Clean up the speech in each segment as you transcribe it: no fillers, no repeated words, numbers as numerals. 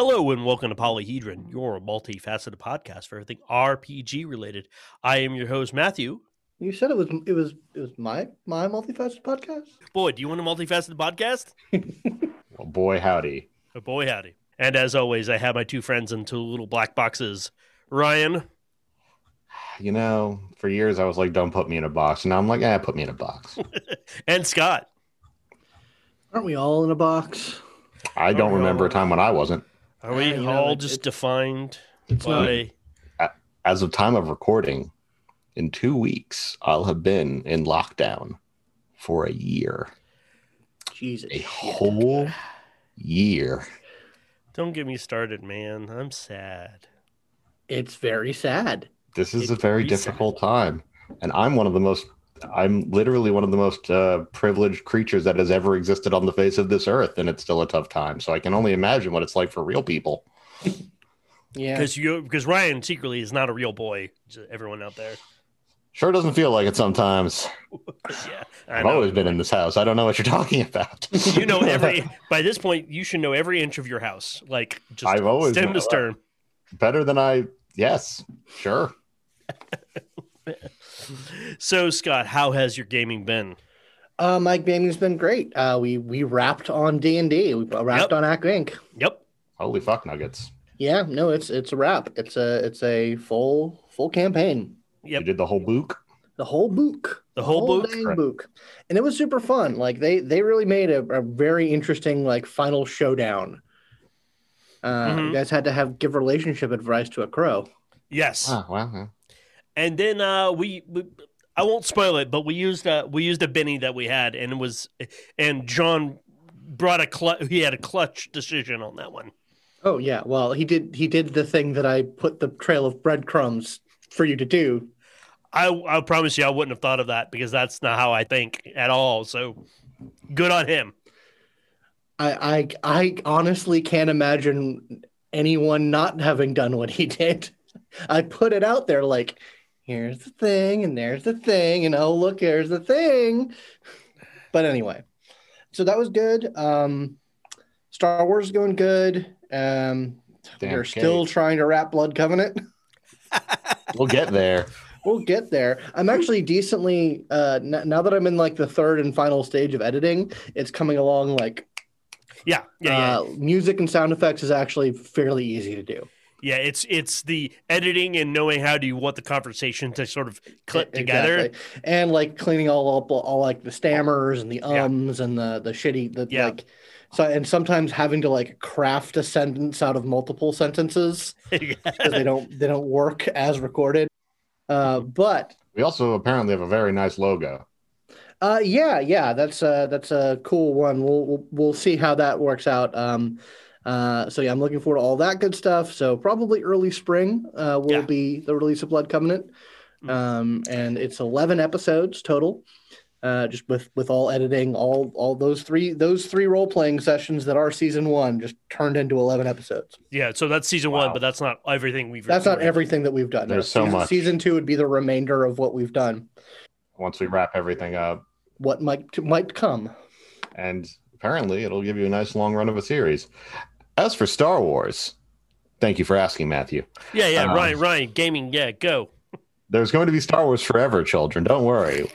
Hello and welcome to Polyhedron, your multifaceted podcast for everything RPG related. I am your host, Matthew. You said it was my multifaceted podcast? Boy, do you want a multifaceted podcast? Well, boy, howdy. Oh, boy, howdy. And as always, I have my two friends in two little black boxes. Ryan. You know, for years I was like, don't put me in a box. And now I'm like, yeah, put me in a box. And Scott. Aren't we all in a box? I don't remember a time when I wasn't. Are we all just defined by... As of time of recording, in 2 weeks, I'll have been in lockdown for a year. Jesus. A whole year. Don't get me started, man. I'm sad. It's very sad. This is a very difficult time. And I'm literally one of the most privileged creatures that has ever existed on the face of this earth, and it's still a tough time. So I can only imagine what it's like for real people. Yeah, because Ryan secretly is not a real boy. Everyone out there sure doesn't feel like it sometimes. Yeah, I've always been in this house. I don't know what you're talking about. You know every. By this point, you should know every inch of your house. Like just I've always stem to stern. Better than I. Yes, sure. So, Scott, how has your gaming been? My gaming's been great. We wrapped on D&D. We wrapped on Arc, Inc. Yep. Holy fuck nuggets. Yeah, no, it's a wrap. It's a full campaign. Yep. You did the whole book? The whole book. The whole book. And it was super fun. Like they really made a very interesting like final showdown. You guys had to give relationship advice to a crow. Yes. Oh, wow. And then I won't spoil it, but we used a Benny that we had, and John brought he had a clutch decision on that one. Oh yeah, well he did the thing that I put the trail of breadcrumbs for you to do. I promise you I wouldn't have thought of that because that's not how I think at all. So good on him. I honestly can't imagine anyone not having done what he did. I put it out there like, here's the thing, and there's the thing, and oh, look, here's the thing. But anyway, so that was good. Star Wars is going good. We're still trying to wrap Blood Covenant. We'll get there. We'll get there. I'm actually decently, now that I'm in like the third and final stage of editing, it's coming along like... Yeah. Music and sound effects is actually fairly easy to do. Yeah, it's the editing and knowing how do you want the conversation to sort of clip together, exactly. And like cleaning all up, all like the stammers and the ums and the shitty like. So and sometimes having to like craft a sentence out of multiple sentences because they don't work as recorded. But we also apparently have a very nice logo. Yeah, that's a cool one. We'll see how that works out. So yeah, I'm looking forward to all that good stuff. So probably early spring will be the release of Blood Covenant, and it's 11 episodes total, just with all editing, all those three role playing sessions that are season one just turned into 11 episodes. Yeah, so that's season one, but that's not everything we've. That's not everything that we've done. There's so much. Season two would be the remainder of what we've done. Once we wrap everything up, what might come, and apparently it'll give you a nice long run of a series. As for Star Wars, thank you for asking, Matthew. Yeah, Ryan, gaming, yeah, go. There's going to be Star Wars forever, children. Don't worry.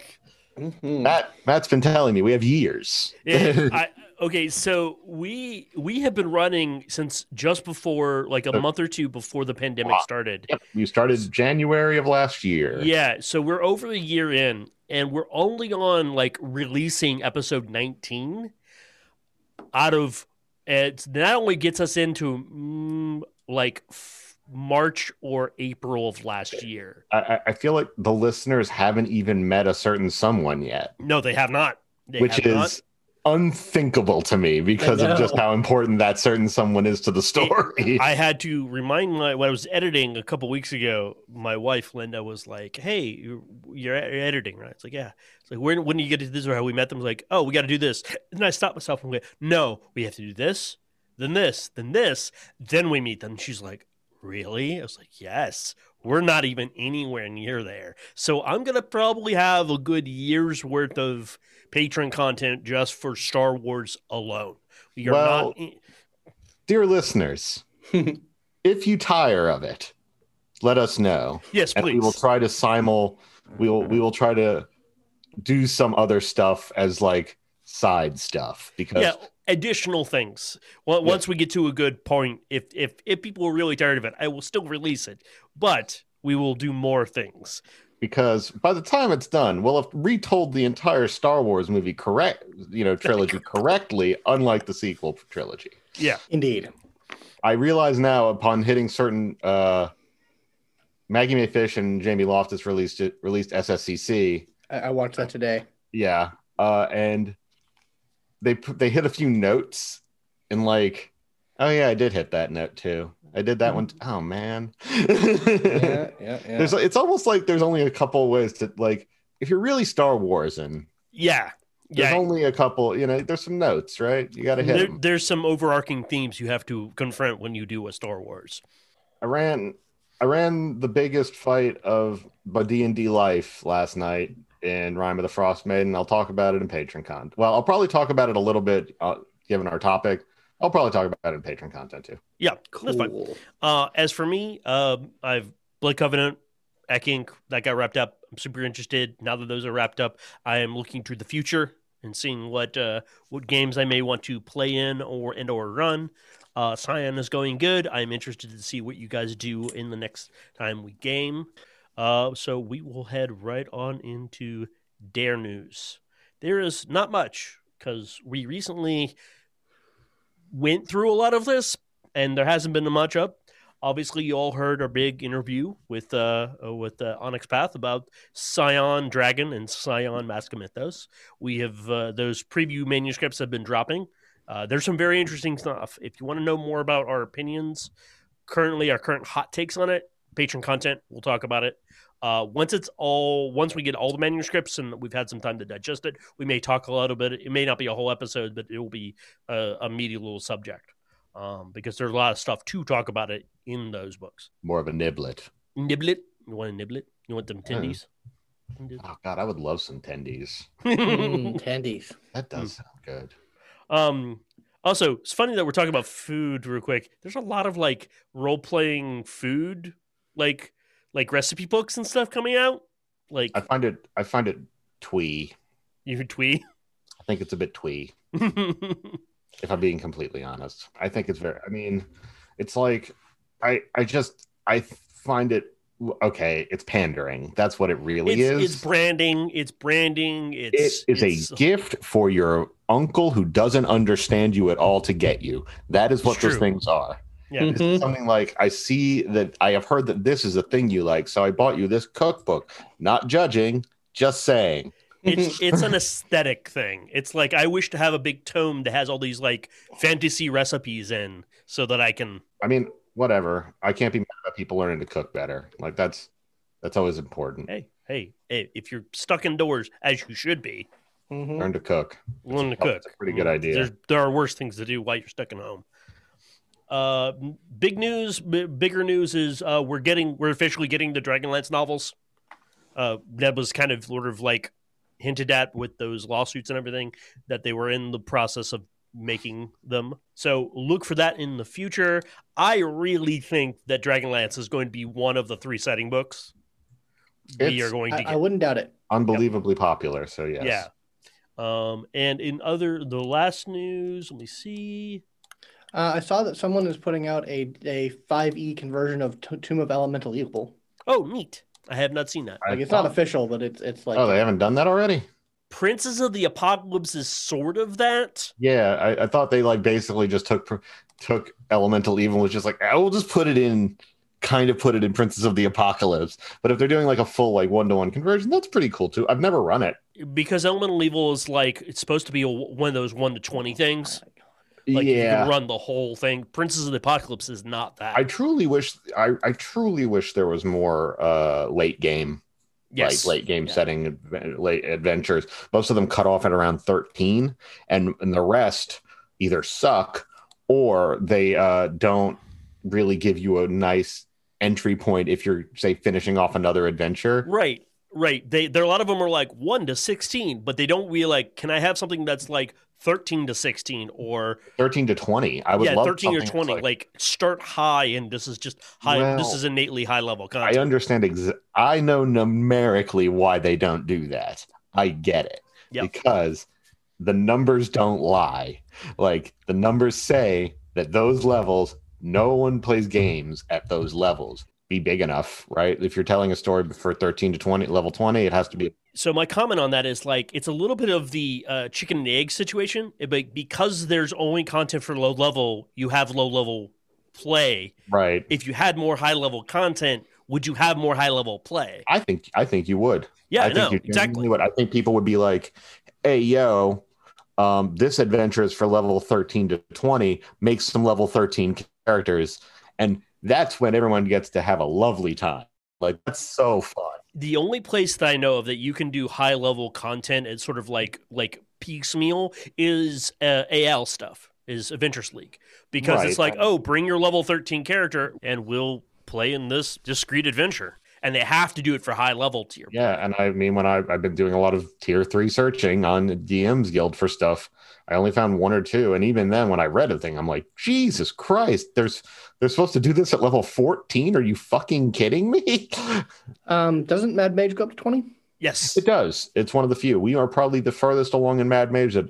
Mm-hmm. Matt's been telling me we have years. Yeah, so we have been running since just before, like a month or two before the pandemic started. Yep, you started January of last year. Yeah, so we're over a year in, and we're only on, like, releasing episode 19 out of... It not only gets us into March or April of last year. I feel like the listeners haven't even met a certain someone yet. No, they have not. Unthinkable to me because of just how important that certain someone is to the story. I had to remind when I was editing a couple weeks ago, my wife, Linda, was like, hey, you're editing, right? It's like, yeah. It's like, when do you get to this or how we met them? I was like, oh, we got to do this. And then I stopped myself and went, no, we have to do this, then this, then this. Then we meet them. And she's like, really? I was like, yes, we're not even anywhere near there. So I'm going to probably have a good year's worth of Patreon content just for Star Wars alone. Dear listeners, If you tire of it, let us know. Yes, please. And we will try to we will try to do some other stuff as like side stuff, because additional things. Well, once we get to a good point, if people are really tired of it, I will still release it, but we will do more things. Because by the time it's done, we'll have retold the entire Star Wars movie trilogy correctly, unlike the sequel trilogy. Yeah, indeed. I realize now, upon hitting certain Maggie Mae Fish and Jamie Loftus released SSCC. I watched that today. Yeah, and they hit a few notes, and like, oh yeah, I did hit that note too. I did that one. Oh man. Yeah. It's almost like there's only a couple ways to, like, if you're really Star Wars and there's only a couple, there's some notes, right? You got to hit them. There's some overarching themes you have to confront when you do a Star Wars. I ran the biggest fight of my D&D life last night in Rime of the Frostmaiden. I'll talk about it in PatreonCon. Well, I'll probably talk about it a little bit given our topic. I'll probably talk about it in Patreon content too. Yeah, cool. That's fine. As for me, I've Blood Covenant, Arc, Inc. That got wrapped up. I'm super interested. Now that those are wrapped up, I am looking to the future and seeing what games I may want to play in or run. Scion is going good. I'm interested to see what you guys do in the next time we game. So we will head right on into D.A.R.E. news. There is not much because we recently went through a lot of this, and there hasn't been much up. Obviously, you all heard our big interview with Onyx Path about Scion Dragon and Scion Mask of Mythos. We have those preview manuscripts have been dropping. There's some very interesting stuff. If you want to know more about our opinions, our current hot takes on it, Patreon content, we'll talk about it. Once we get all the manuscripts and we've had some time to digest it, we may talk a little bit. It may not be a whole episode, but it will be a meaty little subject because there's a lot of stuff to talk about it in those books. More of a niblet. Niblet? You want a niblet? You want them tendies? Oh, God, I would love some tendies. Tendies. That does sound good. Also, it's funny that we're talking about food real quick. There's a lot of like role-playing food, like recipe books and stuff coming out. Like I find it twee. You twee? I think it's a bit twee. If I'm being completely honest, I think it's very. I mean, it's like I find it okay. It's pandering. That's what it really is. It's branding. It is a gift for your uncle who doesn't understand you at all to get you. That is what those things are. Yeah. Mm-hmm. Something like, I see that I have heard that this is a thing you like, so I bought you this cookbook. Not judging, just saying. It's an aesthetic thing. It's like, I wish to have a big tome that has all these like fantasy recipes in so that I can. I mean, whatever. I can't be mad at people learning to cook better. Like that's always important. Hey, if you're stuck indoors, as you should be, learn to cook. It's a pretty good idea. There are worse things to do while you're stuck at home. Bigger news is we're officially getting the Dragonlance novels. That was kind of sort of like hinted at with those lawsuits and everything that they were in the process of making them. So look for that in the future. I really think that Dragonlance is going to be one of the three setting books we are going to get. I wouldn't doubt it. Unbelievably popular. So yes. Yeah. And in the last news, let me see. I saw that someone is putting out a 5e conversion of Tomb of Elemental Evil. Oh, neat. I have not seen that. It's not official, but it's like... Oh, they haven't done that already? Princes of the Apocalypse is sort of that. Yeah, I thought they like basically just took Elemental Evil and was just like, I will just put it in, kind of put it in Princes of the Apocalypse. But if they're doing like a full like one-to-one conversion, that's pretty cool too. I've never run it. Because Elemental Evil is like, it's supposed to be one of those 1-to-20 things. Like you can run the whole thing. Princes of the Apocalypse is not that. I truly wish there was more late game. Yes. Like late game setting, late adventures. Most of them cut off at around 13, and the rest either suck or they don't really give you a nice entry point if you're, say, finishing off another adventure. Right. Right. There a lot of them are like 1 to 16, but they don't really like, can I have something that's like 13 to 16 or 13 to 20. I would love 13 or 20. Like start high, and this is just high. Well, this is innately high level content. I understand. I know numerically why they don't do that. I get it. Yep. Because the numbers don't lie. Like the numbers say that those levels, no one plays games at those levels. Be big enough, right? If you're telling a story for 13 to 20, level 20, it has to be. So my comment on that is like, it's a little bit of the chicken and egg situation, but because there's only content for low level, you have low level play. Right. If you had more high level content, would you have more high level play? I think you would. Yeah, exactly. I think people would be like, hey, yo, this adventure is for level 13 to 20, make some level 13 characters. And that's when everyone gets to have a lovely time. Like, that's so fun. The only place that I know of that you can do high-level content and sort of like piecemeal is AL stuff, is Adventures League. Because It's like, oh, bring your level 13 character, and we'll play in this discrete adventure. And they have to do it for high-level tier. Yeah, and I mean, when I've been doing a lot of tier 3 searching on the DM's Guild for stuff, I only found 1 or 2, and even then, when I read a thing, I'm like, Jesus Christ, they're supposed to do this at level 14? Are you fucking kidding me? Doesn't Mad Mage go up to 20? Yes. It does. It's one of the few. We are probably the furthest along in Mad Mage that,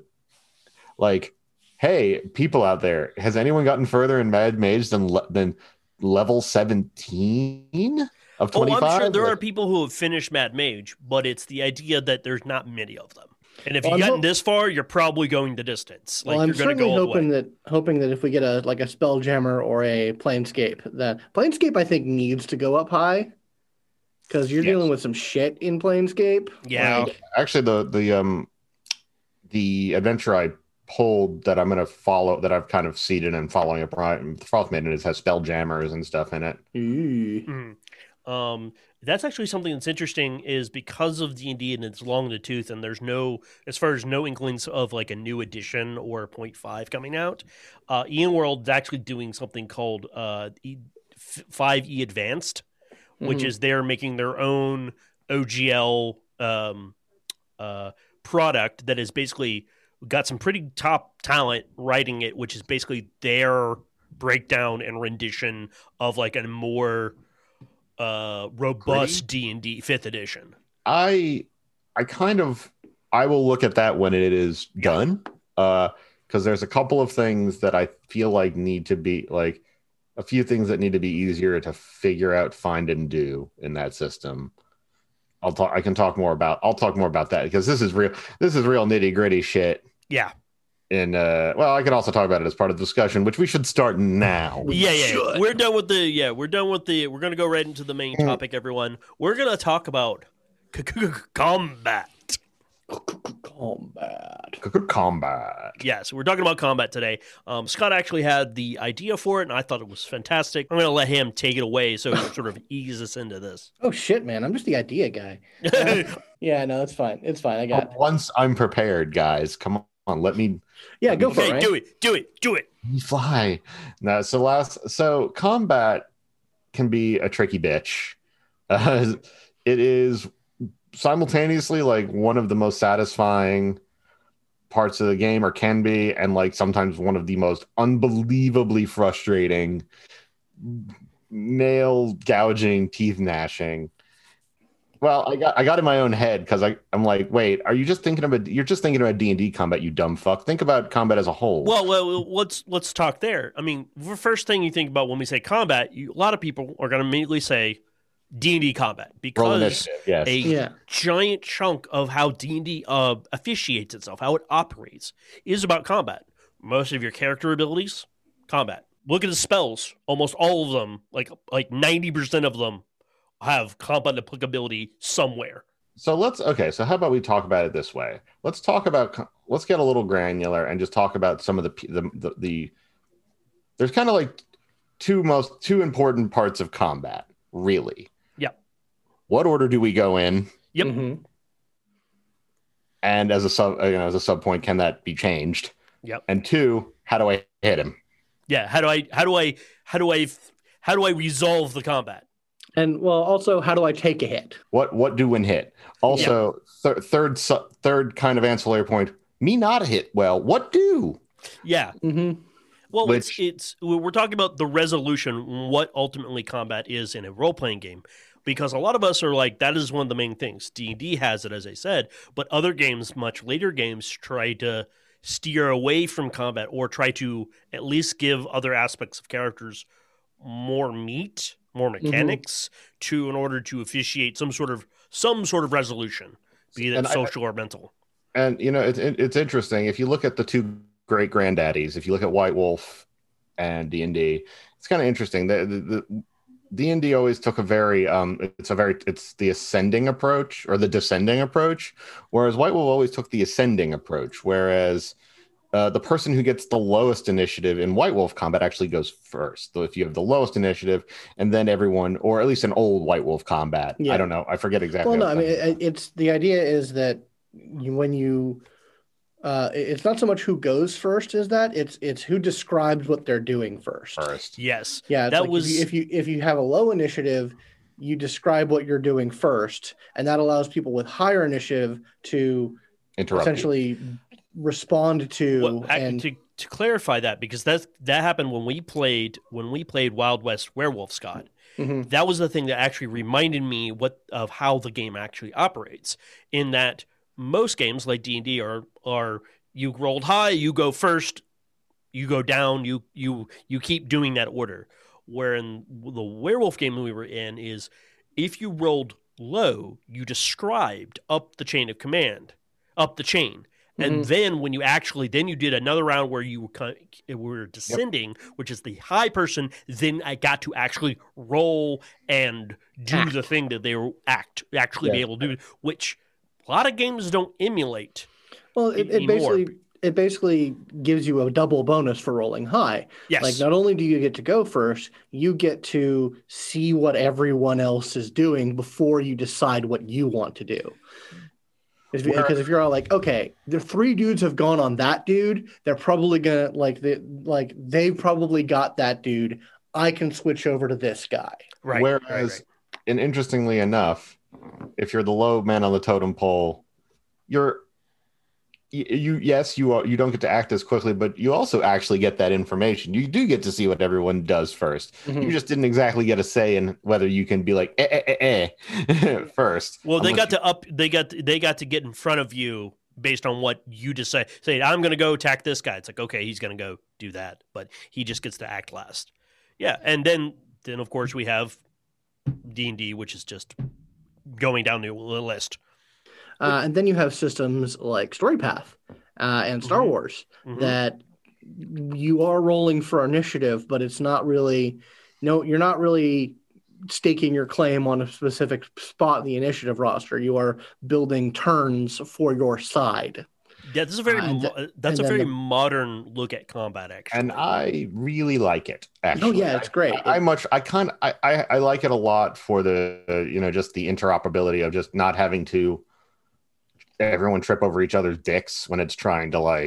like, hey, people out there, has anyone gotten further in Mad Mage than level 17? Of 25? Oh, I'm sure there are people who have finished Mad Mage, but it's the idea that there's not many of them. And if you've gotten this far, you're probably going the distance. Like, well, I'm certainly hoping that if we get a Spelljammer or a Planescape, that Planescape I think needs to go up high because you're dealing with some shit in Planescape. Yeah, actually, the adventure I pulled that I'm going to follow that I've kind of seeded and following up Rime, the Frostmaiden has Spelljammers and stuff in it. That's actually something that's interesting is because of D&D and it's long in the tooth and there's no inklings of like a new edition or a 0.5 coming out. Ian World is actually doing something called 5e Advanced, which is they're making their own OGL product that is basically got some pretty top talent writing it, which is basically their breakdown and rendition of like a more robust D&D 5th edition. I will look at that when it is done, because there's a couple of things that I feel like need to be like a few things that need to be easier to figure out, find, and do in that system. I'll talk more about that because this is real nitty-gritty shit. Yeah. And I could also talk about it as part of the discussion, which we should start now. We're going to go right into the main topic, everyone. We're going to talk about combat. Yes, we're talking about combat today. Scott actually had the idea for it, and I thought it was fantastic. I'm going to let him take it away so he sort of ease us into this. Oh shit, man! I'm just the idea guy. It's fine. I got it. Once I'm prepared, guys. Come on. Go for it. Right? Do it. Fly. No, so combat can be a tricky bitch. It is simultaneously like one of the most satisfying parts of the game, or can be, and like sometimes one of the most unbelievably frustrating, nail gouging, teeth gnashing. Well, I got in my own head because I'm like, wait, are you just thinking about D&D combat, you dumb fuck? Think about combat as a whole. Well, let's talk there. I mean, the first thing you think about when we say combat, a lot of people are going to immediately say D&D combat because a giant chunk of how D&D officiates itself, how it operates, is about combat. Most of your character abilities, combat. Look at the spells; almost all of them, like 90% of them, have combat applicability somewhere. So how about we talk about it this way? Let's get a little granular and just talk about some of the there's kind of like two important parts of combat, really. Yep. What order do we go in? Yep. Mm-hmm. And as a sub point, can that be changed? Yep. And two, how do I hit him? Yeah. How do I resolve the combat? And well, also, how do I take a hit? What do when hit? Also, yeah. third kind of ancillary point. Me not hit well. What do? Yeah. Mm-hmm. Well, it's we're talking about the resolution. What ultimately combat is in a role playing game. Because a lot of us are like, that is one of the main things. D&D has it, as I said, but other games, much later games, try to steer away from combat or try to at least give other aspects of characters more meat, more mechanics, to in order to officiate some sort of resolution, be that social or mental. And, you know, it's interesting. If you look at the two great granddaddies, if you look at White Wolf and D&D, it's kind of interesting. The D&D always took it's the ascending approach or the descending approach, whereas White Wolf always took the ascending approach, whereas the person who gets the lowest initiative in White Wolf combat actually goes first. So if you have the lowest initiative and then everyone, or at least an old White Wolf combat, yeah. I don't know, I forget exactly. Well, no, I mean, it's the idea is that when you it's not so much who goes first as that it's who describes what they're doing first. Yes. Yeah. That like was if you have a low initiative, you describe what you're doing first, and that allows people with higher initiative to essentially respond to. Well, to clarify that, because that happened when we played Wild West Werewolf, Scott. Mm-hmm. That was the thing that actually reminded me of how the game actually operates, in that most games like D&D are you rolled high, you go first, you go down, you keep doing that order. Where in the Werewolf game we were in is if you rolled low, you described up the chain of command, up the chain. Mm-hmm. And then when you you did another round where you were descending, yep. which is the high person, then I got to actually roll and do the thing that they were be able to do, which a lot of games don't emulate. Well, it basically gives you a double bonus for rolling high. Yes. Like, not only do you get to go first, you get to see what everyone else is doing before you decide what you want to do. Because if you're all like, okay, the three dudes have gone on that dude, they're probably gonna they probably got that dude. I can switch over to this guy. Right. Whereas, and interestingly enough, if you're the low man on the totem pole, you don't get to act as quickly, but you also actually get that information. You do get to see what everyone does first. Mm-hmm. You just didn't exactly get a say in whether you can be like first. Well, they got to get in front of you based on what you decide. Say, I'm going to go attack this guy. It's like, okay, he's going to go do that, but he just gets to act last. Yeah, and then of course we have D&D, which is just going down the list. And then you have systems like Story Path and Star Wars that you are rolling for initiative, but it's not really you're not really staking your claim on a specific spot in the initiative roster. You are building turns for your side. Yeah, that's a very modern look at combat, actually. And I really like it, actually. Oh yeah, it's great. I like it a lot for the just the interoperability of just not having to everyone trip over each other's dicks when it's trying to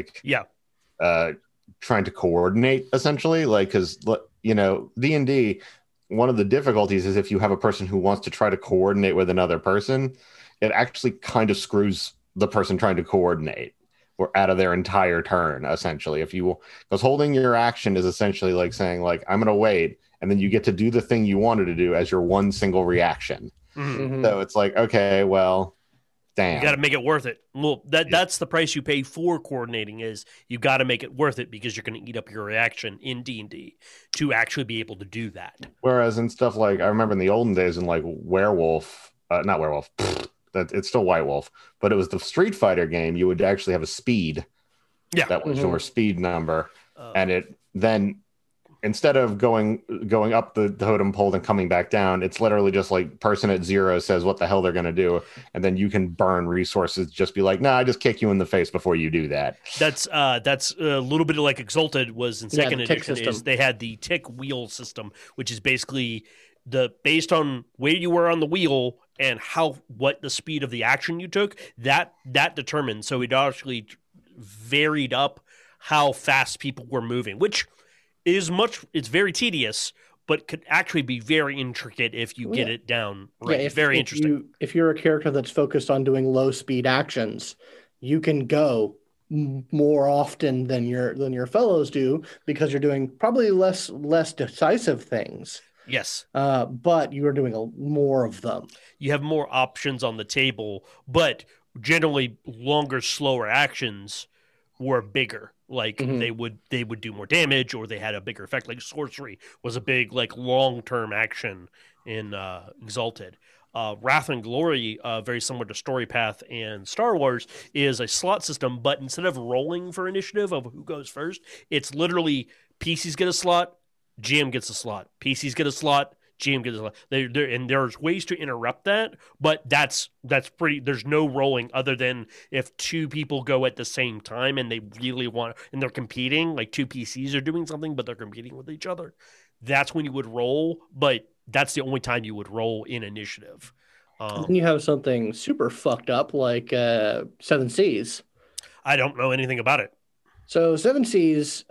coordinate, essentially, like, because D&D, one of the difficulties is if you have a person who wants to try to coordinate with another person, it actually kind of screws the person trying to coordinate or out of their entire turn, essentially. Because holding your action is essentially like saying, like, I'm going to wait, and then you get to do the thing you wanted to do as your one single reaction. Mm-hmm. So it's like, okay, well, damn. You got to make it worth it. Well, that's the price you pay for coordinating, is you got to make it worth it, because you're going to eat up your reaction in D&D to actually be able to do that. Whereas in stuff like, I remember in the olden days in like Werewolf, not Werewolf, it's still White Wolf, but it was the Street Fighter game. You would actually have a speed, that was your speed number, and it then instead of going up the totem pole and coming back down, it's literally just like person at zero says what the hell they're going to do, and then you can burn resources. Just be like, nah, I just kick you in the face before you do that. That's a little bit like Exalted was in second edition. Is they had the tick wheel system, which is basically based on where you were on the wheel and what the speed of the action you took, that determined. So it actually varied up how fast people were moving, which is it's very tedious, but could actually be very intricate if you get it down right. Yeah, very interesting. If you're a character that's focused on doing low speed actions, you can go more often than your fellows do because you're doing probably less decisive things. Yes. But you are doing more of them. You have more options on the table, but generally longer, slower actions were bigger. Like they would do more damage, or they had a bigger effect. Like sorcery was a big long-term action in Exalted. Wrath and Glory, very similar to Story Path and Star Wars, is a slot system, but instead of rolling for initiative of who goes first, it's literally PCs get a slot, GM gets a slot. PCs get a slot, GM gets a slot. And there's ways to interrupt that, but that's pretty. There's no rolling other than if two people go at the same time and they really want, and they're competing. Like two PCs are doing something, but they're competing with each other. That's when you would roll, but that's the only time you would roll in initiative. Then you have something super fucked up like Seven Seas. I don't know anything about it. So Seven Seas.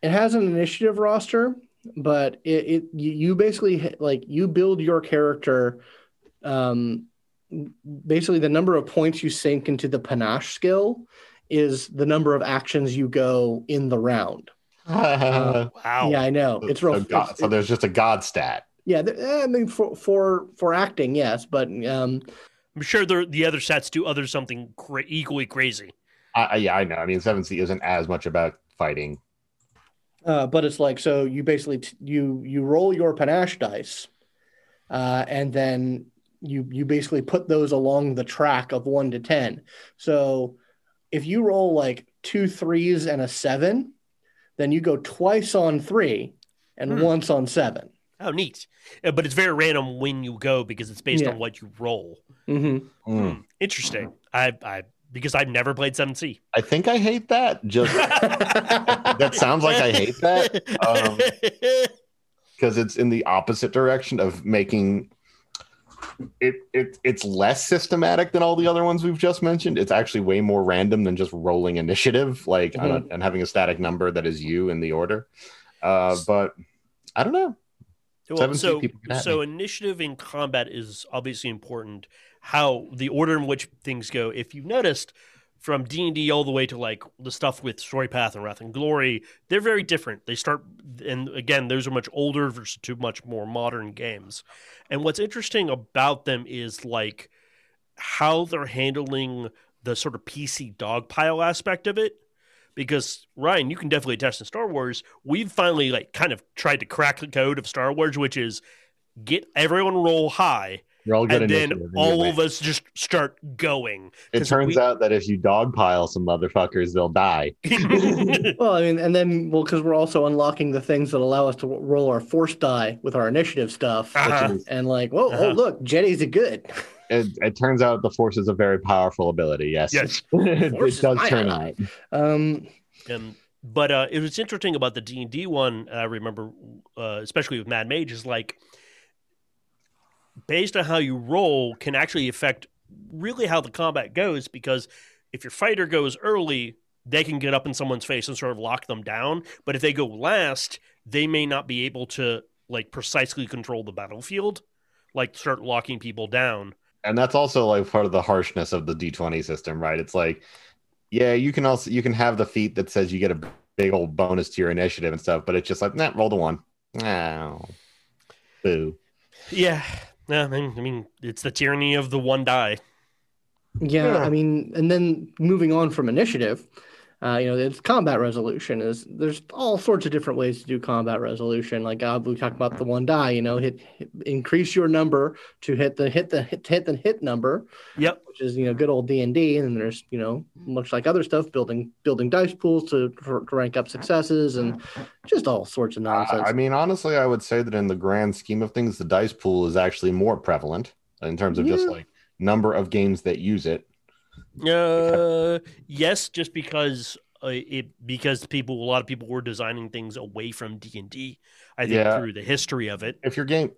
It has an initiative roster, but you basically you build your character. Basically, the number of points you sink into the panache skill is the number of actions you go in the round. Wow! Yeah, I know it's real. So there's just a god stat. Yeah, I mean for acting, yes, but I'm sure the other stats do something equally crazy. Yeah, I know. I mean, 7C isn't as much about fighting. But it's so you basically you roll your panache dice, and then you basically put those along the track of 1 to 10. So if you roll 2 3s and a 7, then you go twice on 3 and once on 7. Oh, neat! But it's very random when you go because it's based on what you roll. Mm-hmm. Mm. Interesting. Because I've never played 7C. I think I hate that. Just that sounds like I hate that. Because it's in the opposite direction of making it's less systematic than all the other ones we've just mentioned. It's actually way more random than just rolling initiative, and having a static number that is you in the order. But I don't know. Well, so initiative in combat is obviously important. How the order in which things go. If you've noticed from D&D all the way to the stuff with Story Path and Wrath and Glory, they're very different. They start, and again, those are much older versus two much more modern games. And what's interesting about them is how they're handling the sort of PC dogpile aspect of it. Because, Ryan, you can definitely attest to Star Wars. We've finally kind of tried to crack the code of Star Wars, which is get everyone roll high. And then all of us just start going. It turns out that if you dogpile some motherfuckers, they'll die. Well, I mean, because we're also unlocking the things that allow us to roll our force die with our initiative stuff. Uh-huh. Oh, look, Jedi's are good. It turns out the force is a very powerful ability, yes. It does turn out. It was interesting about the D&D one, I remember, especially with Mad Mage, is based on how you roll can actually affect really how the combat goes, because if your fighter goes early, they can get up in someone's face and sort of lock them down. But if they go last, they may not be able to precisely control the battlefield, start locking people down. And that's also part of the harshness of the D20 system, right? It's you can have the feat that says you get a big old bonus to your initiative and stuff, but it's just roll the one. Oh, boo. Yeah. No, I mean, it's the tyranny of the one die. Yeah, I mean, and then moving on from initiative, it's combat resolution. There's all sorts of different ways to do combat resolution. We talked about the one die. Hit increase your number to hit the hit number. Yep, which is good old D&D. And there's much like other stuff, building dice pools to rank up successes and just all sorts of nonsense. I mean, honestly, I would say that in the grand scheme of things, the dice pool is actually more prevalent in terms of just number of games that use it. Yes, just because a lot of people were designing things away from D&D, I think, through the history of it. If your game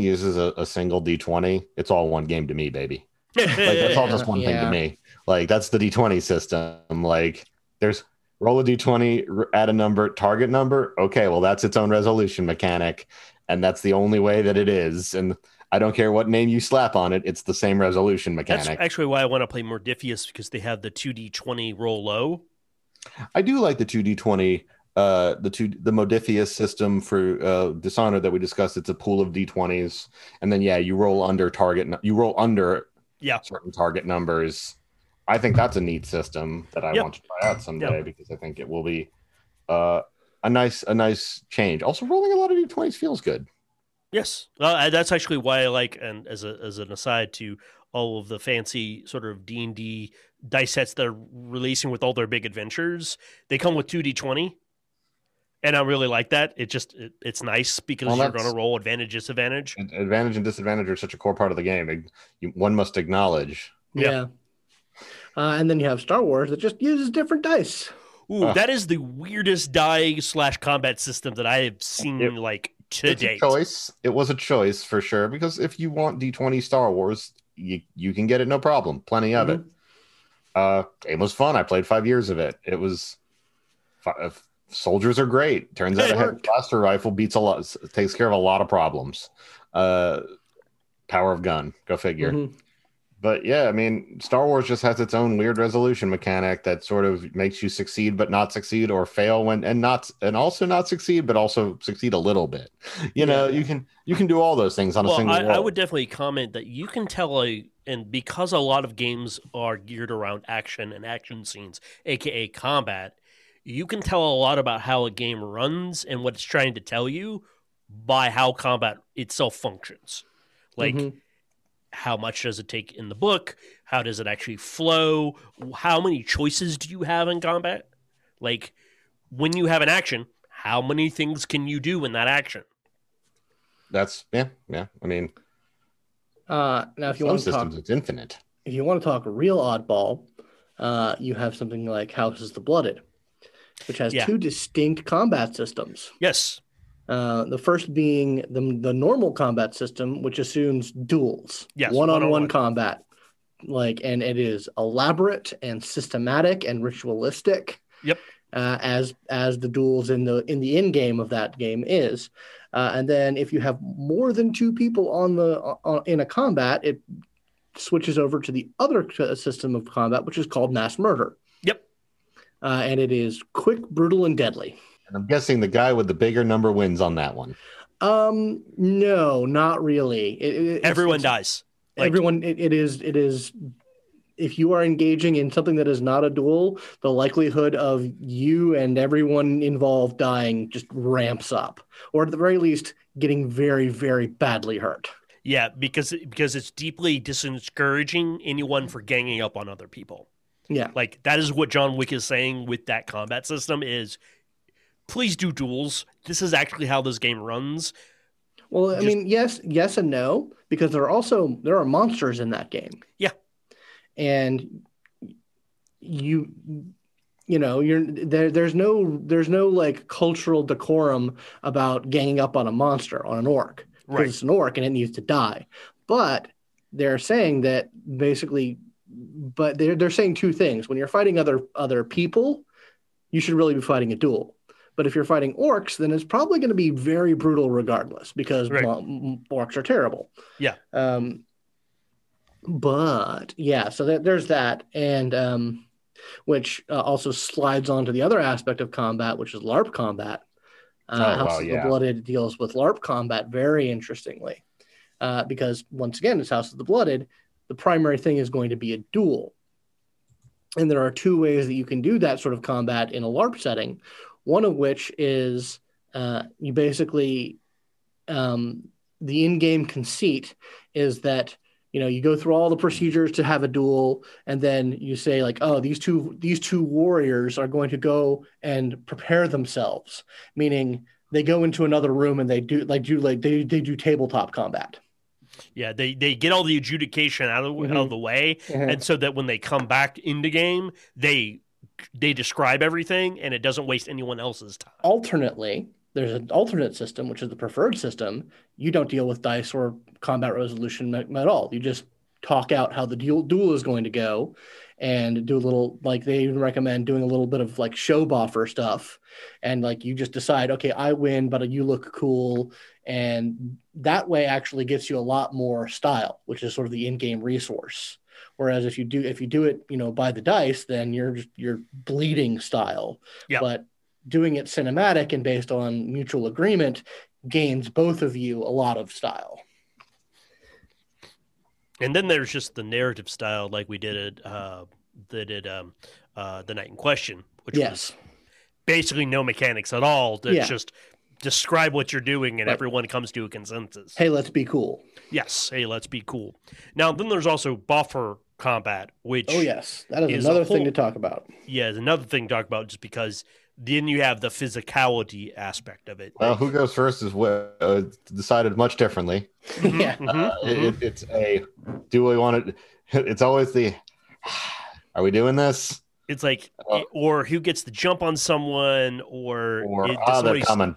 uses a single D20, it's all one game to me, baby. That's all just one thing to me. That's the D20 system. There's roll a d20, add a number, target number. Okay, well, that's its own resolution mechanic, and that's the only way that it is. And I don't care what name you slap on it, it's the same resolution mechanic. That's actually why I want to play Modiphius, because they have the 2d20 roll low. I do like the 2d20, the Modiphius system for Dishonored that we discussed. It's a pool of d20s, and then you roll under target. You roll under certain target numbers. I think that's a neat system that I want to try out someday because I think it will be a nice change. Also, rolling a lot of d20s feels good. Yes, well, that's actually why I like, and as an aside to all of the fancy sort of D&D dice sets they're releasing with all their big adventures, they come with 2d20, and I really like that. It just it's nice because you're going to roll advantage, disadvantage. Advantage and disadvantage are such a core part of the game. One must acknowledge. Yeah. And then you have Star Wars that just uses different dice. Ooh, that is the weirdest die/combat system that I have seen to date. It was a choice for sure, because if you want D20 Star Wars, you can get it, no problem. Plenty of it. Game was fun. I played 5 years of it. It was soldiers are great. Turns out a heavy blaster rifle beats a lot. Takes care of a lot of problems. Power of gun. Go figure. Mm-hmm. But yeah, I mean, Star Wars just has its own weird resolution mechanic that sort of makes you succeed but not succeed, or fail when and also not succeed but also succeed a little bit. You know, you can do all those things on a single world. I would definitely comment that you can tell and because a lot of games are geared around action and action scenes, aka combat, you can tell a lot about how a game runs and what it's trying to tell you by how combat itself functions. Like. Mm-hmm. How much does it take in the book? How does it actually flow? How many choices do you have in combat? Like, when you have an action, how many things can you do in that action? That's, yeah. I mean, now if you want to talk, it's infinite. If you want to talk real oddball, you have something like Houses of the Blooded, which has two distinct combat systems. Yes. The first being the normal combat system, which assumes duels, one-on-one combat, and it is elaborate and systematic and ritualistic. Yep. As the duels in the end game of that game is, and then if you have more than two people in a combat, it switches over to the other system of combat, which is called mass murder. Yep. And it is quick, brutal, and deadly. And I'm guessing the guy with the bigger number wins on that one. No, not really. Everyone dies. Everyone. It is. If you are engaging in something that is not a duel, the likelihood of you and everyone involved dying just ramps up, or at the very least, getting very, very badly hurt. Yeah, because it's deeply discouraging anyone for ganging up on other people. Yeah, that is what John Wick is saying with that combat system is. Please do duels. This is actually how this game runs. Well, I mean, yes and no, because there are monsters in that game. Yeah. And there's no cultural decorum about ganging up on a monster, on an orc. Right. Because it's an orc and it needs to die. But they're saying that basically, but they're saying two things. When you're fighting other people, you should really be fighting a duel. But if you're fighting orcs, then it's probably going to be very brutal regardless, because orcs are terrible. Yeah. So there's that. And which also slides onto the other aspect of combat, which is LARP combat. House of the Blooded deals with LARP combat very interestingly, because once again, it's House of the Blooded. The primary thing is going to be a duel. And there are two ways that you can do that sort of combat in a LARP setting. One of which is you basically the in-game conceit is that you go through all the procedures to have a duel, and then you say these two warriors are going to go and prepare themselves, meaning they go into another room and they do tabletop combat. Yeah, they get all the adjudication out of the way, and so that when they come back into game, they describe everything and it doesn't waste anyone else's time. Alternately, there's an alternate system, which is the preferred system. You don't deal with dice or combat resolution at all. You just talk out how the duel is going to go, and do a little, like, they even recommend doing a little bit of like show buffer stuff, and like you just decide, okay, I win, but you look cool, and that way actually gets you a lot more style, which is sort of the in-game resource. Whereas if you do it, you know, by the dice, then you're bleeding style. Yep. But doing it cinematic and based on mutual agreement gains both of you a lot of style. And then there's just the narrative style, like we did the night in question, which yes. was basically no mechanics at all. It's yeah. just describe what you're doing, and right. everyone comes to a consensus. Hey, let's be cool. Yes, hey, let's be cool. Now, then there's also buffer combat, which oh yes, that is another thing to talk about. Yeah, it's another thing to talk about, just because then you have the physicality aspect of it. Well, who goes first is decided much differently. Yeah, it's a do we want it? It's always the are we doing this? It's like or who gets the jump on someone or they're coming.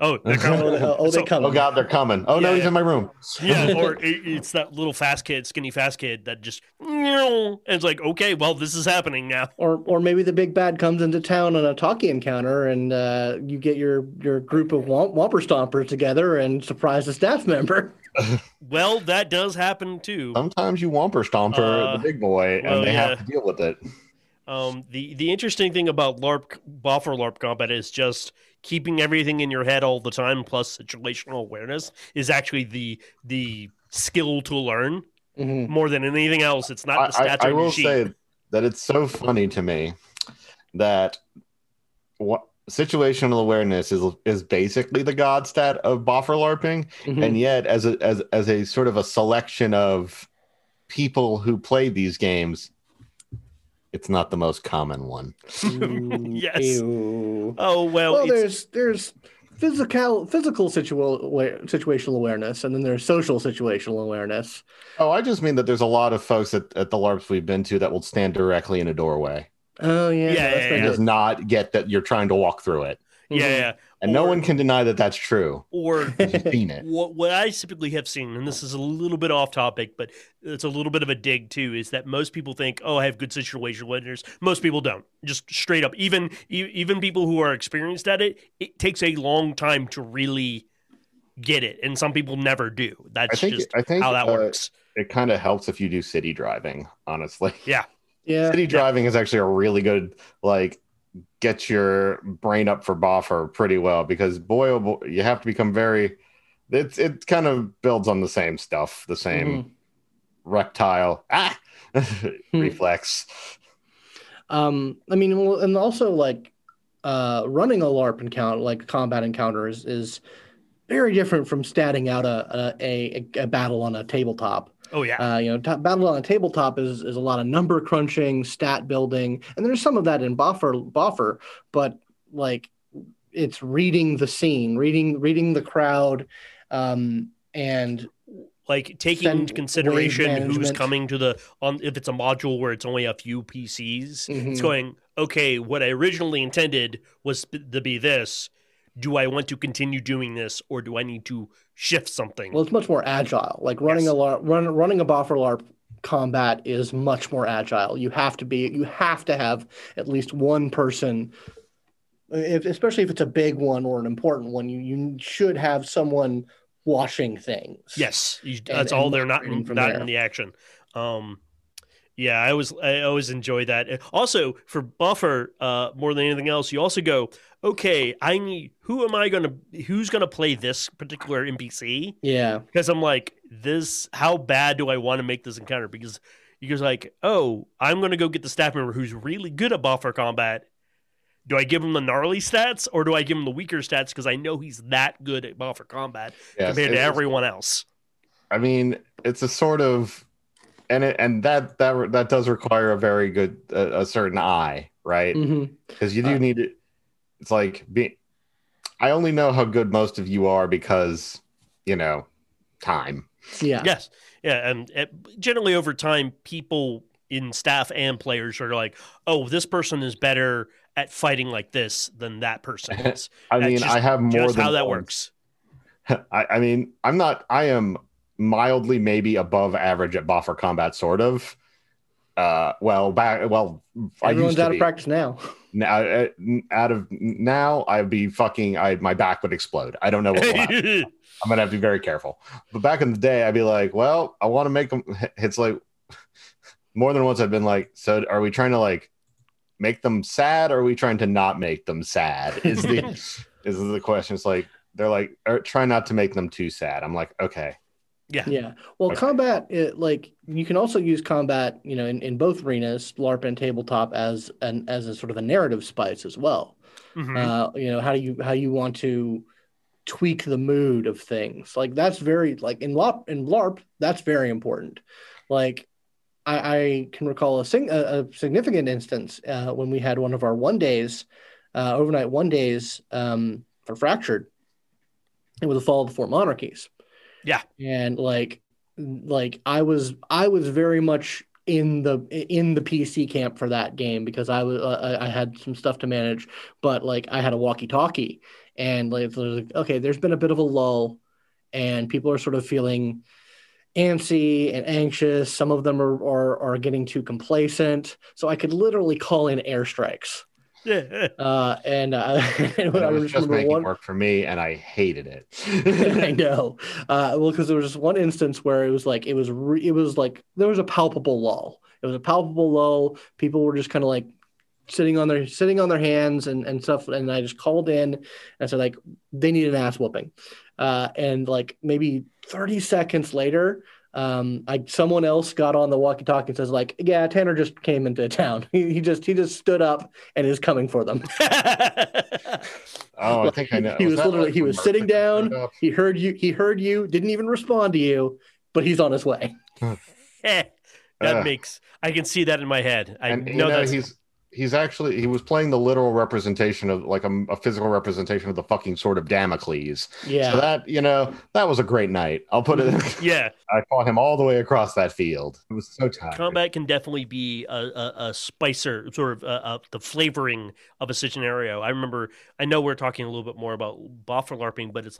Oh, they're coming. Oh, God, they're coming. Oh, yeah, no, he's in my room. Yeah, or it's that little fast kid, skinny fast kid that just, and it's like, okay, well, this is happening now. Or maybe the big bad comes into town on a talkie encounter, and you get your group of Whomper Stompers together and surprise a staff member. Well, that does happen, too. Sometimes you Whomper Stomper the big boy, and they have to deal with it. The interesting thing about buffer LARP combat is just keeping everything in your head all the time, plus situational awareness, is actually the skill to learn more than anything else. It's not the stats. I will say that it's so funny to me that what situational awareness is basically the god stat of buffer LARPing, and yet as a sort of a selection of people who play these games, it's not the most common one. Yes. Ew. Oh, well there's physical situational awareness, and then there's social situational awareness. Oh, I just mean that there's a lot of folks at the LARPs we've been to that will stand directly in a doorway. Oh, yeah. Yeah. Does not get that you're trying to walk through it. Yeah. And no one can deny that that's true. Or you've seen it. What I typically have seen, and this is a little bit off topic, but it's a little bit of a dig too, is that most people think, oh, I have good situational awareness. Most people don't. Just straight up. Even people who are experienced at it, it takes a long time to really get it. And some people never do. I think how that works. It kind of helps if you do city driving, honestly. Yeah. City driving is actually a really good, like, get your brain up for buffer pretty well, because boy, oh boy, you have to become it kind of builds on the same stuff, the same reptile reflex. I mean, and also like running a LARP encounter, like combat encounters, is very different from statting out a battle on a tabletop. Oh, yeah. Battle on a tabletop is a lot of number crunching, stat building, and there's some of that in buffer, but like it's reading the scene, reading the crowd, and like taking into consideration who's coming if it's a module where it's only a few PCs, it's going, okay, what I originally intended was to be this. Do I want to continue doing this, or do I need to shift something? Well, it's much more agile. Like running a buffer LARP combat is much more agile. You have to have at least one person, especially if it's a big one or an important one. You should have someone watching things. Yes, they're not in the action. Yeah, I always enjoy that. Also, for buffer, more than anything else, you also go, okay, who's going to play this particular NPC? Yeah. Because I'm like, how bad do I want to make this encounter? Because you're like, oh, I'm going to go get the staff member who's really good at buffer combat. Do I give him the gnarly stats, or do I give him the weaker stats? Because I know he's that good at buffer combat compared to everyone else. I mean, it's a sort of... And that does require a very good a certain eye, right? Because you do need it. It's like I only know how good most of you are because time. Yeah. Yes. Yeah. And generally over time, people in staff and players are like, oh, this person is better at fighting like this than that person is. I mean, I have more than how that works. I mean, I am mildly maybe above average at boffer combat, sort of. Everyone's out of practice now. My back would explode. I don't know what will happen. I'm gonna have to be very careful. But back in the day, I'd be like, well, I want to make them. It's like more than once I've been like, so are we trying to like make them sad, or are we trying to not make them sad? Is the is the question? It's like they're like, try not to make them too sad. I'm like, okay. Yeah. Well, okay. Combat, you can also use combat, in both arenas, LARP and tabletop, as a sort of a narrative spice as well. Mm-hmm. How you want to tweak the mood of things. Like that's very in LARP, that's very important. Like I can recall a significant instance when we had one of our overnight one days for Fractured. It was the fall of the Four Monarchies. Yeah, and I was very much in the PC camp for that game because I had some stuff to manage, but I had a walkie-talkie, and okay, there's been a bit of a lull, and people are sort of feeling antsy and anxious. Some of them are getting too complacent, so I could literally call in airstrikes. Yeah. It was just making work for me, and I hated it. I know. Well, because there was just one instance where it was like there was a palpable lull. It was a palpable lull. People were just kind of like sitting on their hands and stuff. And I just called in and said they need an ass whooping. And maybe 30 seconds later, someone else got on the walkie-talkie and says yeah, Tanner just came into town. He just stood up and is coming for them. I think I know. He was literally, he was sitting down. He heard you, didn't even respond to you, but he's on his way. I can see that in my head. He was playing the literal representation of a physical representation of the fucking sword of Damocles. Yeah. So that was a great night. I'll put it. Yeah. I fought him all the way across that field. It was so tired. Combat can definitely be a spicer, sort of the flavoring of a scenario. I know we're talking a little bit more about boffer LARPing, but it's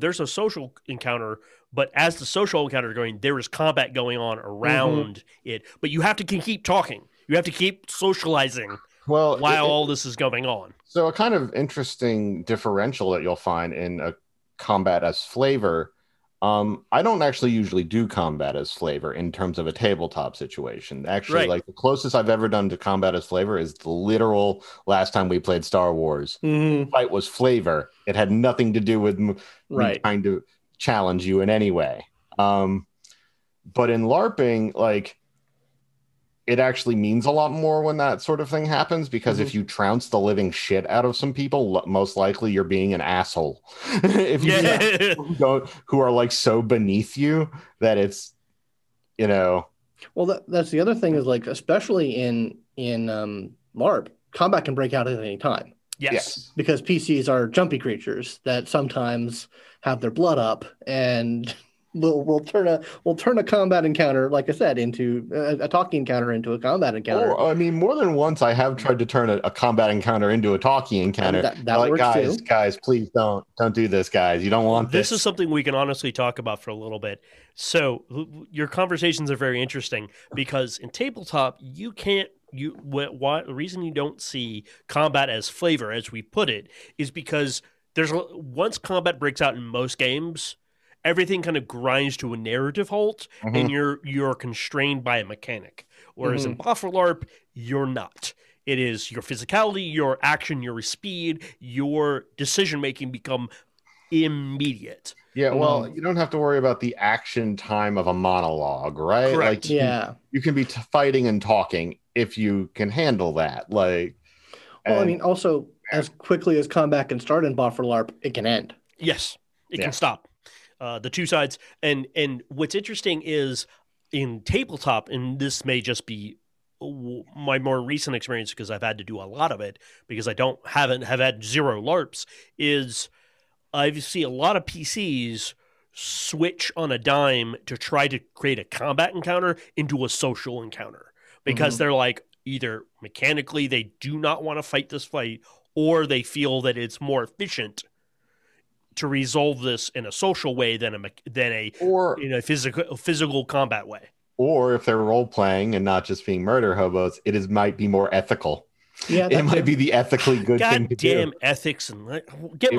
there's a social encounter. But as the social encounter is going, there is combat going on around it. But you have to keep talking. You have to keep socializing while all this is going on. So a kind of interesting differential that you'll find in a combat as flavor. I don't actually usually do combat as flavor in terms of a tabletop situation. Actually, right. The closest I've ever done to combat as flavor is the literal last time we played Star Wars. Mm-hmm. The fight was flavor. It had nothing to do with me trying to challenge you in any way. But in LARPing, it actually means a lot more when that sort of thing happens, because if you trounce the living shit out of some people, most likely you're being an asshole. If you who are so beneath you that it's, Well, that's the other thing is especially in LARP, combat can break out at any time. Yes. Because PCs are jumpy creatures that sometimes have their blood up and. We'll turn a combat encounter, like I said, into a talkie encounter into a combat encounter. Or, more than once I have tried to turn a combat encounter into a talkie encounter. That works guys, too. Guys, please don't do this, guys. You don't want this. This is something we can honestly talk about for a little bit. So your conversations are very interesting because in tabletop you can't. The reason you don't see combat as flavor, as we put it, is because once combat breaks out in most games. Everything kind of grinds to a narrative halt, and you're constrained by a mechanic. Whereas in boffer LARP, you're not. It is your physicality, your action, your speed, your decision making become immediate. Yeah, well, you don't have to worry about the action time of a monologue, right? Correct. You can be fighting and talking if you can handle that. Also, as quickly as combat can start in boffer LARP, it can end. Yes, it can stop. The two sides, and what's interesting is in tabletop, and this may just be my more recent experience because I've had to do a lot of it because I haven't had zero LARPs, is I see a lot of PCs switch on a dime to try to create a combat encounter into a social encounter because they're either mechanically they do not want to fight this fight or they feel that it's more efficient to resolve this in a social way than a physical combat way. Or if they're role playing and not just being murder hobos, might be more ethical. Yeah, it might be the ethically good thing to do. Goddamn ethics and get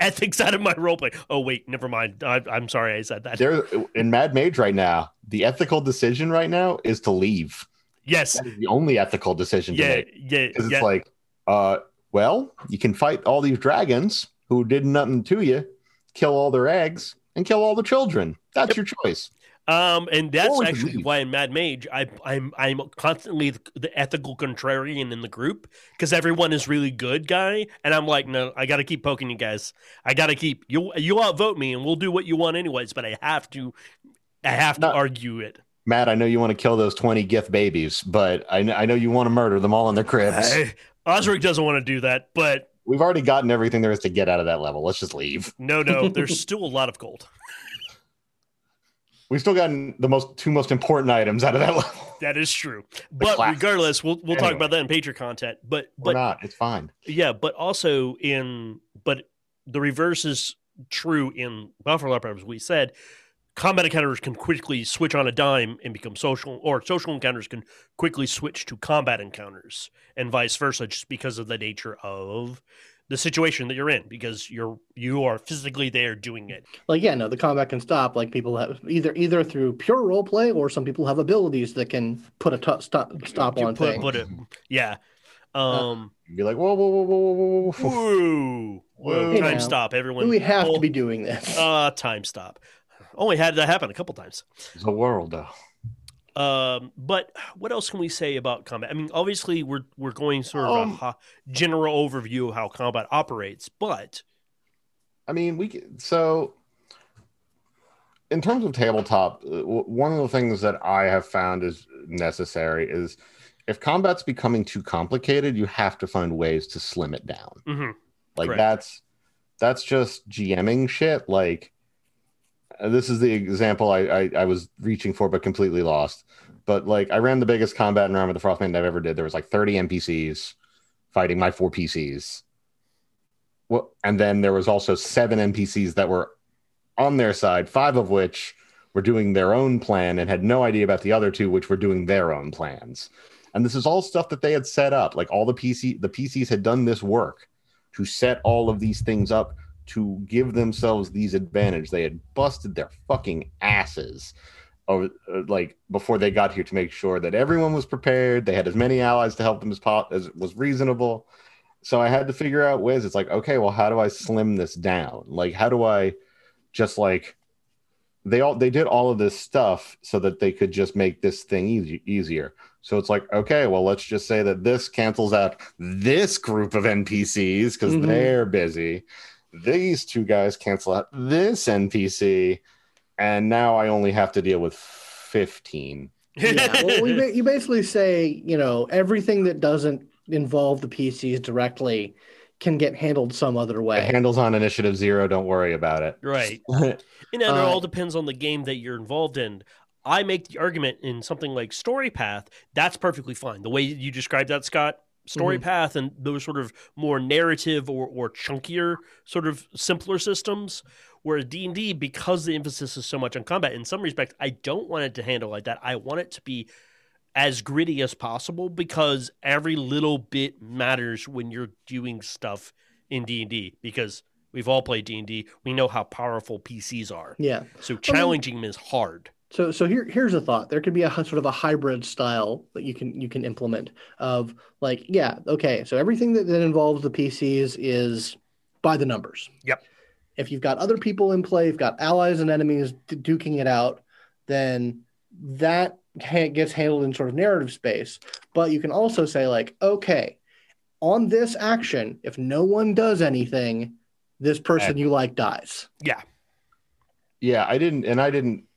ethics out of my roleplay. Oh wait, never mind. I'm sorry I said that. There in Mad Mage right now, the ethical decision right now is to leave. Yes, that is the only ethical decision to make. Yeah, because it's like, well, you can fight all these dragons who did nothing to you, kill all their eggs, and kill all the children. That's your choice. And that's actually why in Mad Mage, I'm constantly the ethical contrarian in the group because everyone is really good guy. And I'm like, no, I got to keep poking you guys. I got to keep you outvote me and we'll do what you want anyways. But I have to argue it. Matt, I know you want to kill those 20 Gith babies, but I know you want to murder them all in their cribs. Osric doesn't want to do that, but we've already gotten everything there is to get out of that level. Let's just leave. No, there's still a lot of gold. We've still gotten the two most important items out of that level. That is true. But regardless, we'll talk about that in Patreon content. But not, it's fine. Yeah, but also the reverse is true in Buffalo Leopards. We said combat encounters can quickly switch on a dime and become social, or social encounters can quickly switch to combat encounters, and vice versa, just because of the nature of the situation that you're in, because you are physically there doing it. The combat can stop. Like, people have either through pure role play, or some people have abilities that can put a stop on things. Be like, whoa. Time stop, everyone. We have to be doing this. Time stop. Only had that happen a couple times. The world, though. But what else can we say about combat? I mean, obviously we're going sort of a general overview of how combat operates, but I mean, in terms of tabletop, one of the things that I have found is necessary is if combat's becoming too complicated, you have to find ways to slim it down. Mm-hmm. Like, correct. That's just GMing shit. Like, this is the example I was reaching for, but completely lost. But like, I ran the biggest combat in Rime of the Frostmaiden I've ever did. There was like 30 NPCs fighting my 4 PCs. Well, and then there was also 7 NPCs that were on their side, 5 of which were doing their own plan and had no idea about the other 2, which were doing their own plans. And this is all stuff that they had set up. Like, all the PCs had done this work to set all of these things up to give themselves these advantage. They had busted their fucking asses before they got here to make sure that everyone was prepared. They had as many allies to help them as was reasonable. So I had to figure out ways. It's like, okay, well, how do I slim this down? Like, how do I just, like, they did all of this stuff so that they could just make this thing easier. So it's like, okay, well, let's just say that this cancels out this group of NPCs because they're busy. These 2 guys cancel out this NPC, and now I only have to deal with 15. Yeah, well, you basically say, everything that doesn't involve the PCs directly can get handled some other way. It handles on initiative 0, don't worry about it. Right. It all depends on the game that you're involved in. I make the argument in something like Story Path, that's perfectly fine. The way you described that, Scott, Story Path and those sort of more narrative or chunkier sort of simpler systems, where D&D, because the emphasis is so much on combat, in some respects, I don't want it to handle like that. I want it to be as gritty as possible because every little bit matters when you're doing stuff in D&D, because we've all played D&D. We know how powerful PCs are. Yeah. So challenging them is hard. So here's a thought. There could be a sort of a hybrid style that you can implement of like, yeah, okay, so everything that involves the PCs is by the numbers. Yep. If you've got other people in play, you've got allies and enemies duking it out, then that gets handled in sort of narrative space. But you can also say like, okay, on this action, if no one does anything, this person you like dies. Yeah. Yeah,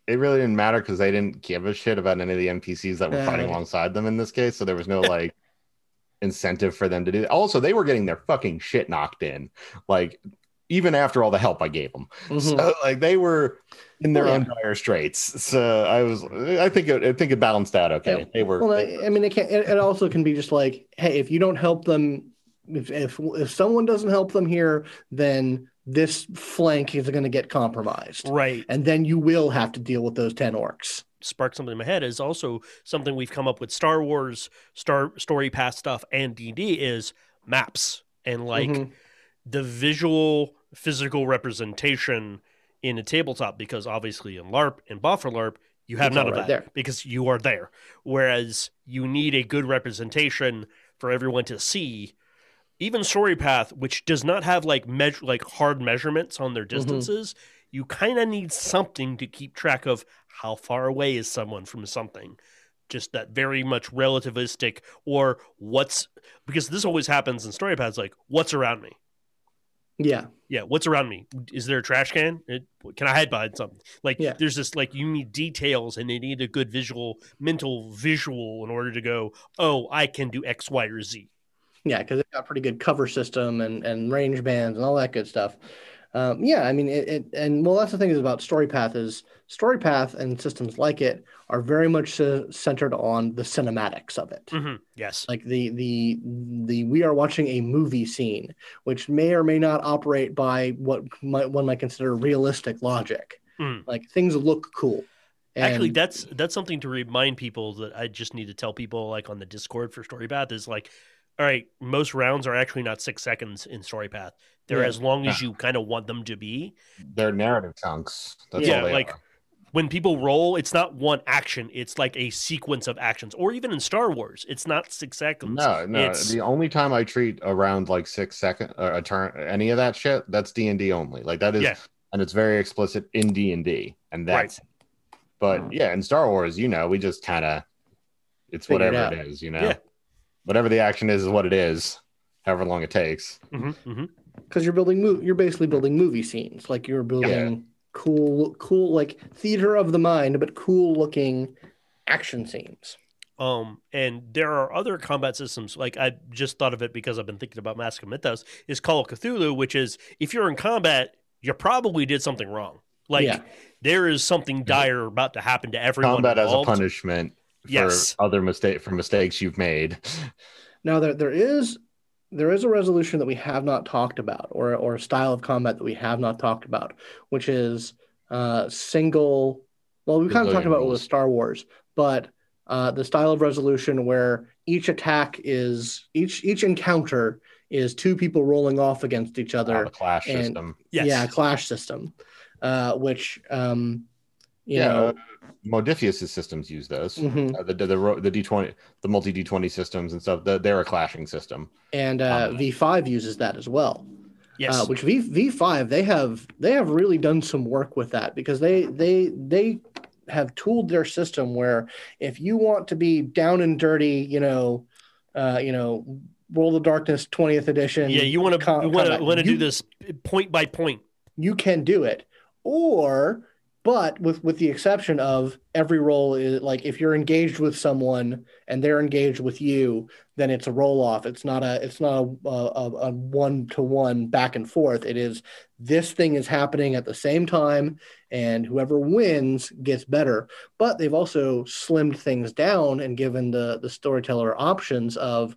it really didn't matter because they didn't give a shit about any of the NPCs that were fighting alongside them in this case. So there was no like incentive for them to do that. Also, they were getting their fucking shit knocked in, like, even after all the help I gave them. Mm-hmm. So like, they were in their own dire straits. So I think it balanced out. Okay. Yeah. It also can be just like, hey, if you don't help them, if someone doesn't help them here, then this flank is going to get compromised. Right. And then you will have to deal with those 10 orcs. Sparked something in my head is also something we've come up with Star Wars, Story Path stuff, and D&D is maps and like the visual, physical representation in a tabletop, because obviously in LARP and Buffer LARP, you have none of that because you are there. Whereas you need a good representation for everyone to see. Even Story Path, which does not have like hard measurements on their distances, you kind of need something to keep track of how far away is someone from something. Just that very much relativistic, or what's, because this always happens in Story Paths, like what's around me. Yeah. Yeah. What's around me? Is there a trash can? Can I hide behind something? Like there's this, like you need details and they need a good visual, mental visual in order to go, oh, I can do X, Y, or Z. Yeah. Because it's got a pretty good cover system and range bands and all that good stuff. Yeah. I mean, and that's the thing is about Story Path is Story Path and systems like it are very much centered on the cinematics of it. Yes. Like the we are watching a movie scene, which may or may not operate by what one might consider realistic logic. Like things look cool. And actually, that's something to remind people that I just need to tell people like on the Discord for Story Path is like, all right, most rounds are actually not 6 seconds in Story Path. They're as long as you kind of want them to be. They're narrative chunks. That's all they are. When people roll, it's not one action. It's like a sequence of actions. Or even in Star Wars, it's not 6 seconds. No. The only time I treat a round like 6 seconds, a turn, any of that shit, that's D&D only. Like that is, and it's very explicit in D&D. And that's, but yeah, in Star Wars, you know, we just kind of, it's whatever it is, you know. Yeah. Whatever the action is what it is, however long it takes. Because you're basically building movie scenes. Like you're building cool, like theater of the mind, but cool looking action scenes. And there are other combat systems. Like I just thought of it because I've been thinking about Mask of Mythos. Is Call of Cthulhu, which is if you're in combat, you probably did something wrong. Like there is something dire about to happen to everyone. Combat involved. As a punishment. For other mistakes you've made. Now there is a resolution that we have not talked about, or a style of combat that we have not talked about, which is single. Well, we kind of talked about it with Star Wars, but the style of resolution where each attack is each encounter is two people rolling off against each other. Clash system. Yes. Yeah, clash system, which. Modiphius' systems use those. The D20, the multi D20 systems and stuff. They're a clashing system, and V5 uses that as well. Yes, which V5 they have really done some work with that, because they have tooled their system where if you want to be down and dirty, World of Darkness 20th edition. Yeah, you want to do this point by point. You can do it, or. But with the exception of every roll is like if you're engaged with someone and they're engaged with you, then it's a roll off. It's not a one-to-one back and forth. It is this thing is happening at the same time, and whoever wins gets better. But they've also slimmed things down and given the storyteller options of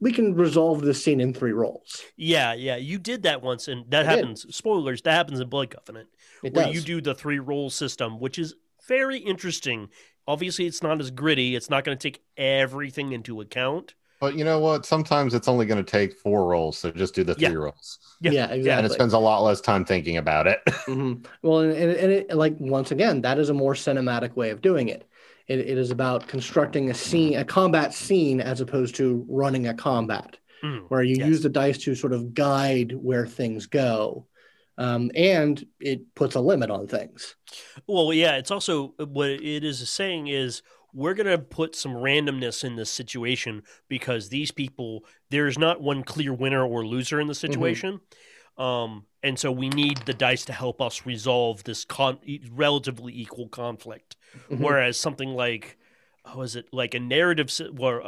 we can resolve this scene in 3 rolls. Yeah. You did that once, and that happens. Spoilers, that happens in Blood Covenant. Where you do the 3 roll system, which is very interesting. Obviously, it's not as gritty. It's not going to take everything into account. But you know what? Sometimes it's only going to take 4 rolls, so just do the 3 rolls. Yeah, exactly. And it spends a lot less time thinking about it. Well, and it, like once again, that is a more cinematic way of doing it. It is about constructing a scene, a combat scene, as opposed to running a combat, where you use the dice to sort of guide where things go. And it puts a limit on things. Well, yeah, it's also what it is saying is we're going to put some randomness in this situation because these people, there's not one clear winner or loser in the situation. And so we need the dice to help us resolve this relatively equal conflict. Whereas something like, is it like a narrative where,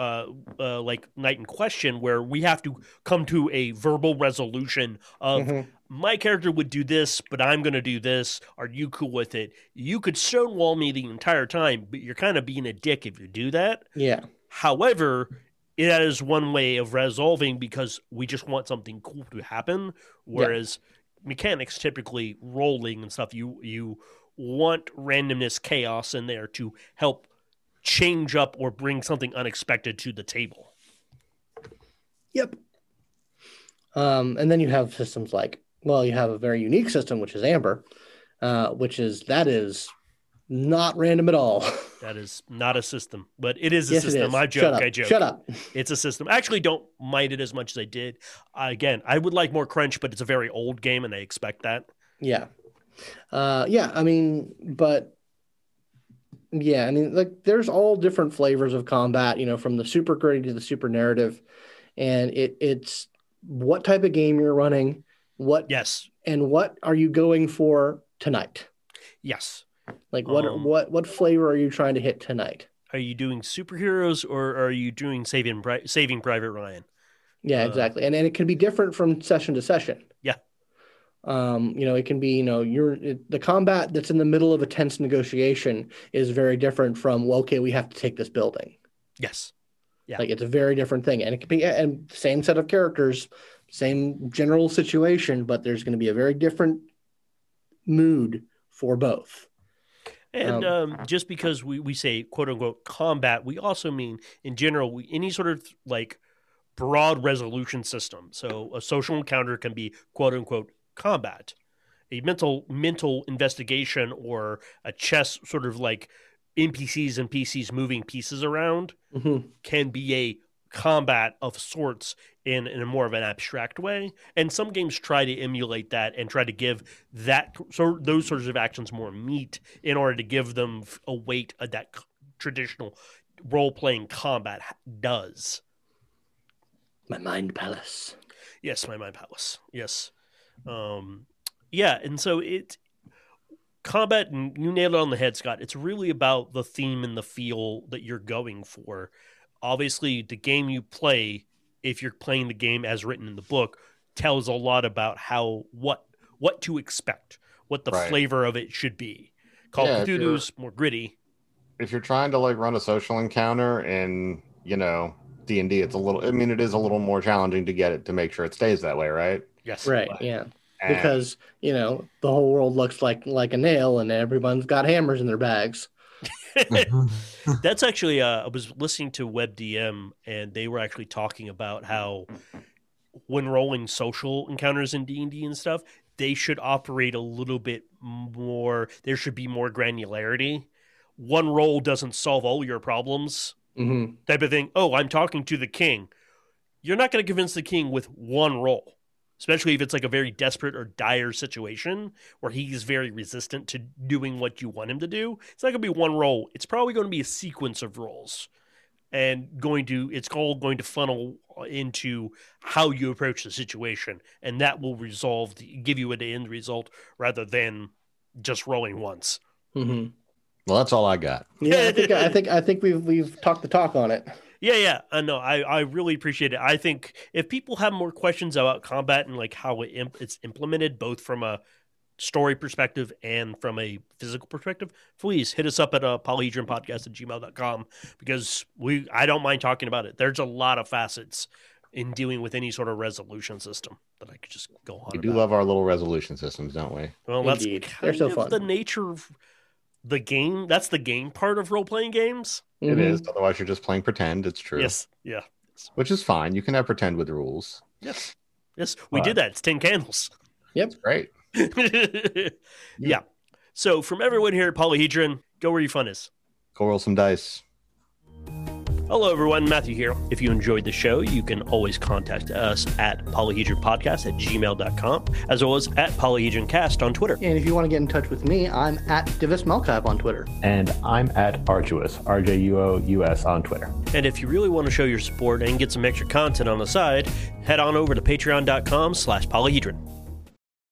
like Night in Question, where we have to come to a verbal resolution of my character would do this, but I'm going to do this. Are you cool with it? You could stonewall me the entire time, but you're kind of being a dick if you do that. Yeah. However, that is one way of resolving because we just want something cool to happen. Whereas mechanics typically rolling and stuff, you want randomness, chaos in there to help change up or bring something unexpected to the table. Yep. And then you have systems like, well, you have a very unique system, which is Amber, which is not random at all. That is not a system, but it is a system. It is. I joke. Shut up. It's a system. I actually don't mind it as much as I did. Again, I would like more crunch, but it's a very old game and they expect that. Yeah. Like there's all different flavors of combat, from the super gritty to the super narrative, and it's what type of game you're running, and what are you going for tonight? Yes. Like what flavor are you trying to hit tonight? Are you doing superheroes or are you doing Saving Private Ryan? Yeah, exactly. And it can be different from session to session. Yeah. It can be, the combat that's in the middle of a tense negotiation is very different from, we have to take this building. Yes. Yeah. Like it's a very different thing. And it can be, and same set of characters, same general situation, but there's going to be a very different mood for both. And just because we say, quote unquote, combat, we also mean in general, any sort of like broad resolution system. So a social encounter can be, quote unquote, combat, a mental investigation, or a chess sort of like NPCs and PCs moving pieces around can be a combat of sorts in a more of an abstract way. And some games try to emulate that and try to give that, so those sorts of actions more meat in order to give them a weight of that traditional role-playing combat does. My Mind Palace. Yes, My Mind Palace. Yes. And so combat, and you nailed it on the head, Scott. It's really about the theme and the feel that you're going for. Obviously, the game you play, if you're playing the game as written in the book, tells a lot about how what to expect, what the flavor of it should be. Call of Duty's more gritty. If you're trying to like run a social encounter in D&D, it is a little more challenging to get it to make sure it stays that way, right? Yes. Right. But, yeah. Because the whole world looks like a nail, and everyone's got hammers in their bags. That's actually I was listening to WebDM, and they were actually talking about how when rolling social encounters in D&D and stuff, they should operate a little bit more. There should be more granularity. One roll doesn't solve all your problems. Mm-hmm. Type of thing. Oh, I'm talking to the king. You're not going to convince the king with one roll. Especially if it's like a very desperate or dire situation where he's very resistant to doing what you want him to do. It's not going to be one roll. It's probably going to be a sequence of rolls, and it's all going to funnel into how you approach the situation. And that will give you an end result rather than just rolling once. Mm-hmm. Well, that's all I got. Yeah. I think we've talked the talk on it. Yeah. I really appreciate it. I think if people have more questions about combat and like how it's implemented, both from a story perspective and from a physical perspective, please hit us up at polyhedronpodcast@gmail.com, because I don't mind talking about it. There's a lot of facets in dealing with any sort of resolution system that I could just go on. We do love our little resolution systems, don't we? Well, indeed. That's kind of the nature of the game. That's the game part of role-playing games. It is. Otherwise, you're just playing pretend. It's true. Yes. Yeah. Which is fine. You can have pretend with rules. Yes. Yes. We did that. It's 10 candles. Yep. Great. Yeah. So from everyone here at Polyhedron, go where your fun is. Go roll some dice. Hello, everyone. Matthew here. If you enjoyed the show, you can always contact us at polyhedronpodcast@gmail.com, as well as at polyhedroncast on Twitter. And if you want to get in touch with me, I'm at Divis Malkab on Twitter. And I'm at Arjuous, R-J-U-O-U-S on Twitter. And if you really want to show your support and get some extra content on the side, head on over to patreon.com/polyhedron.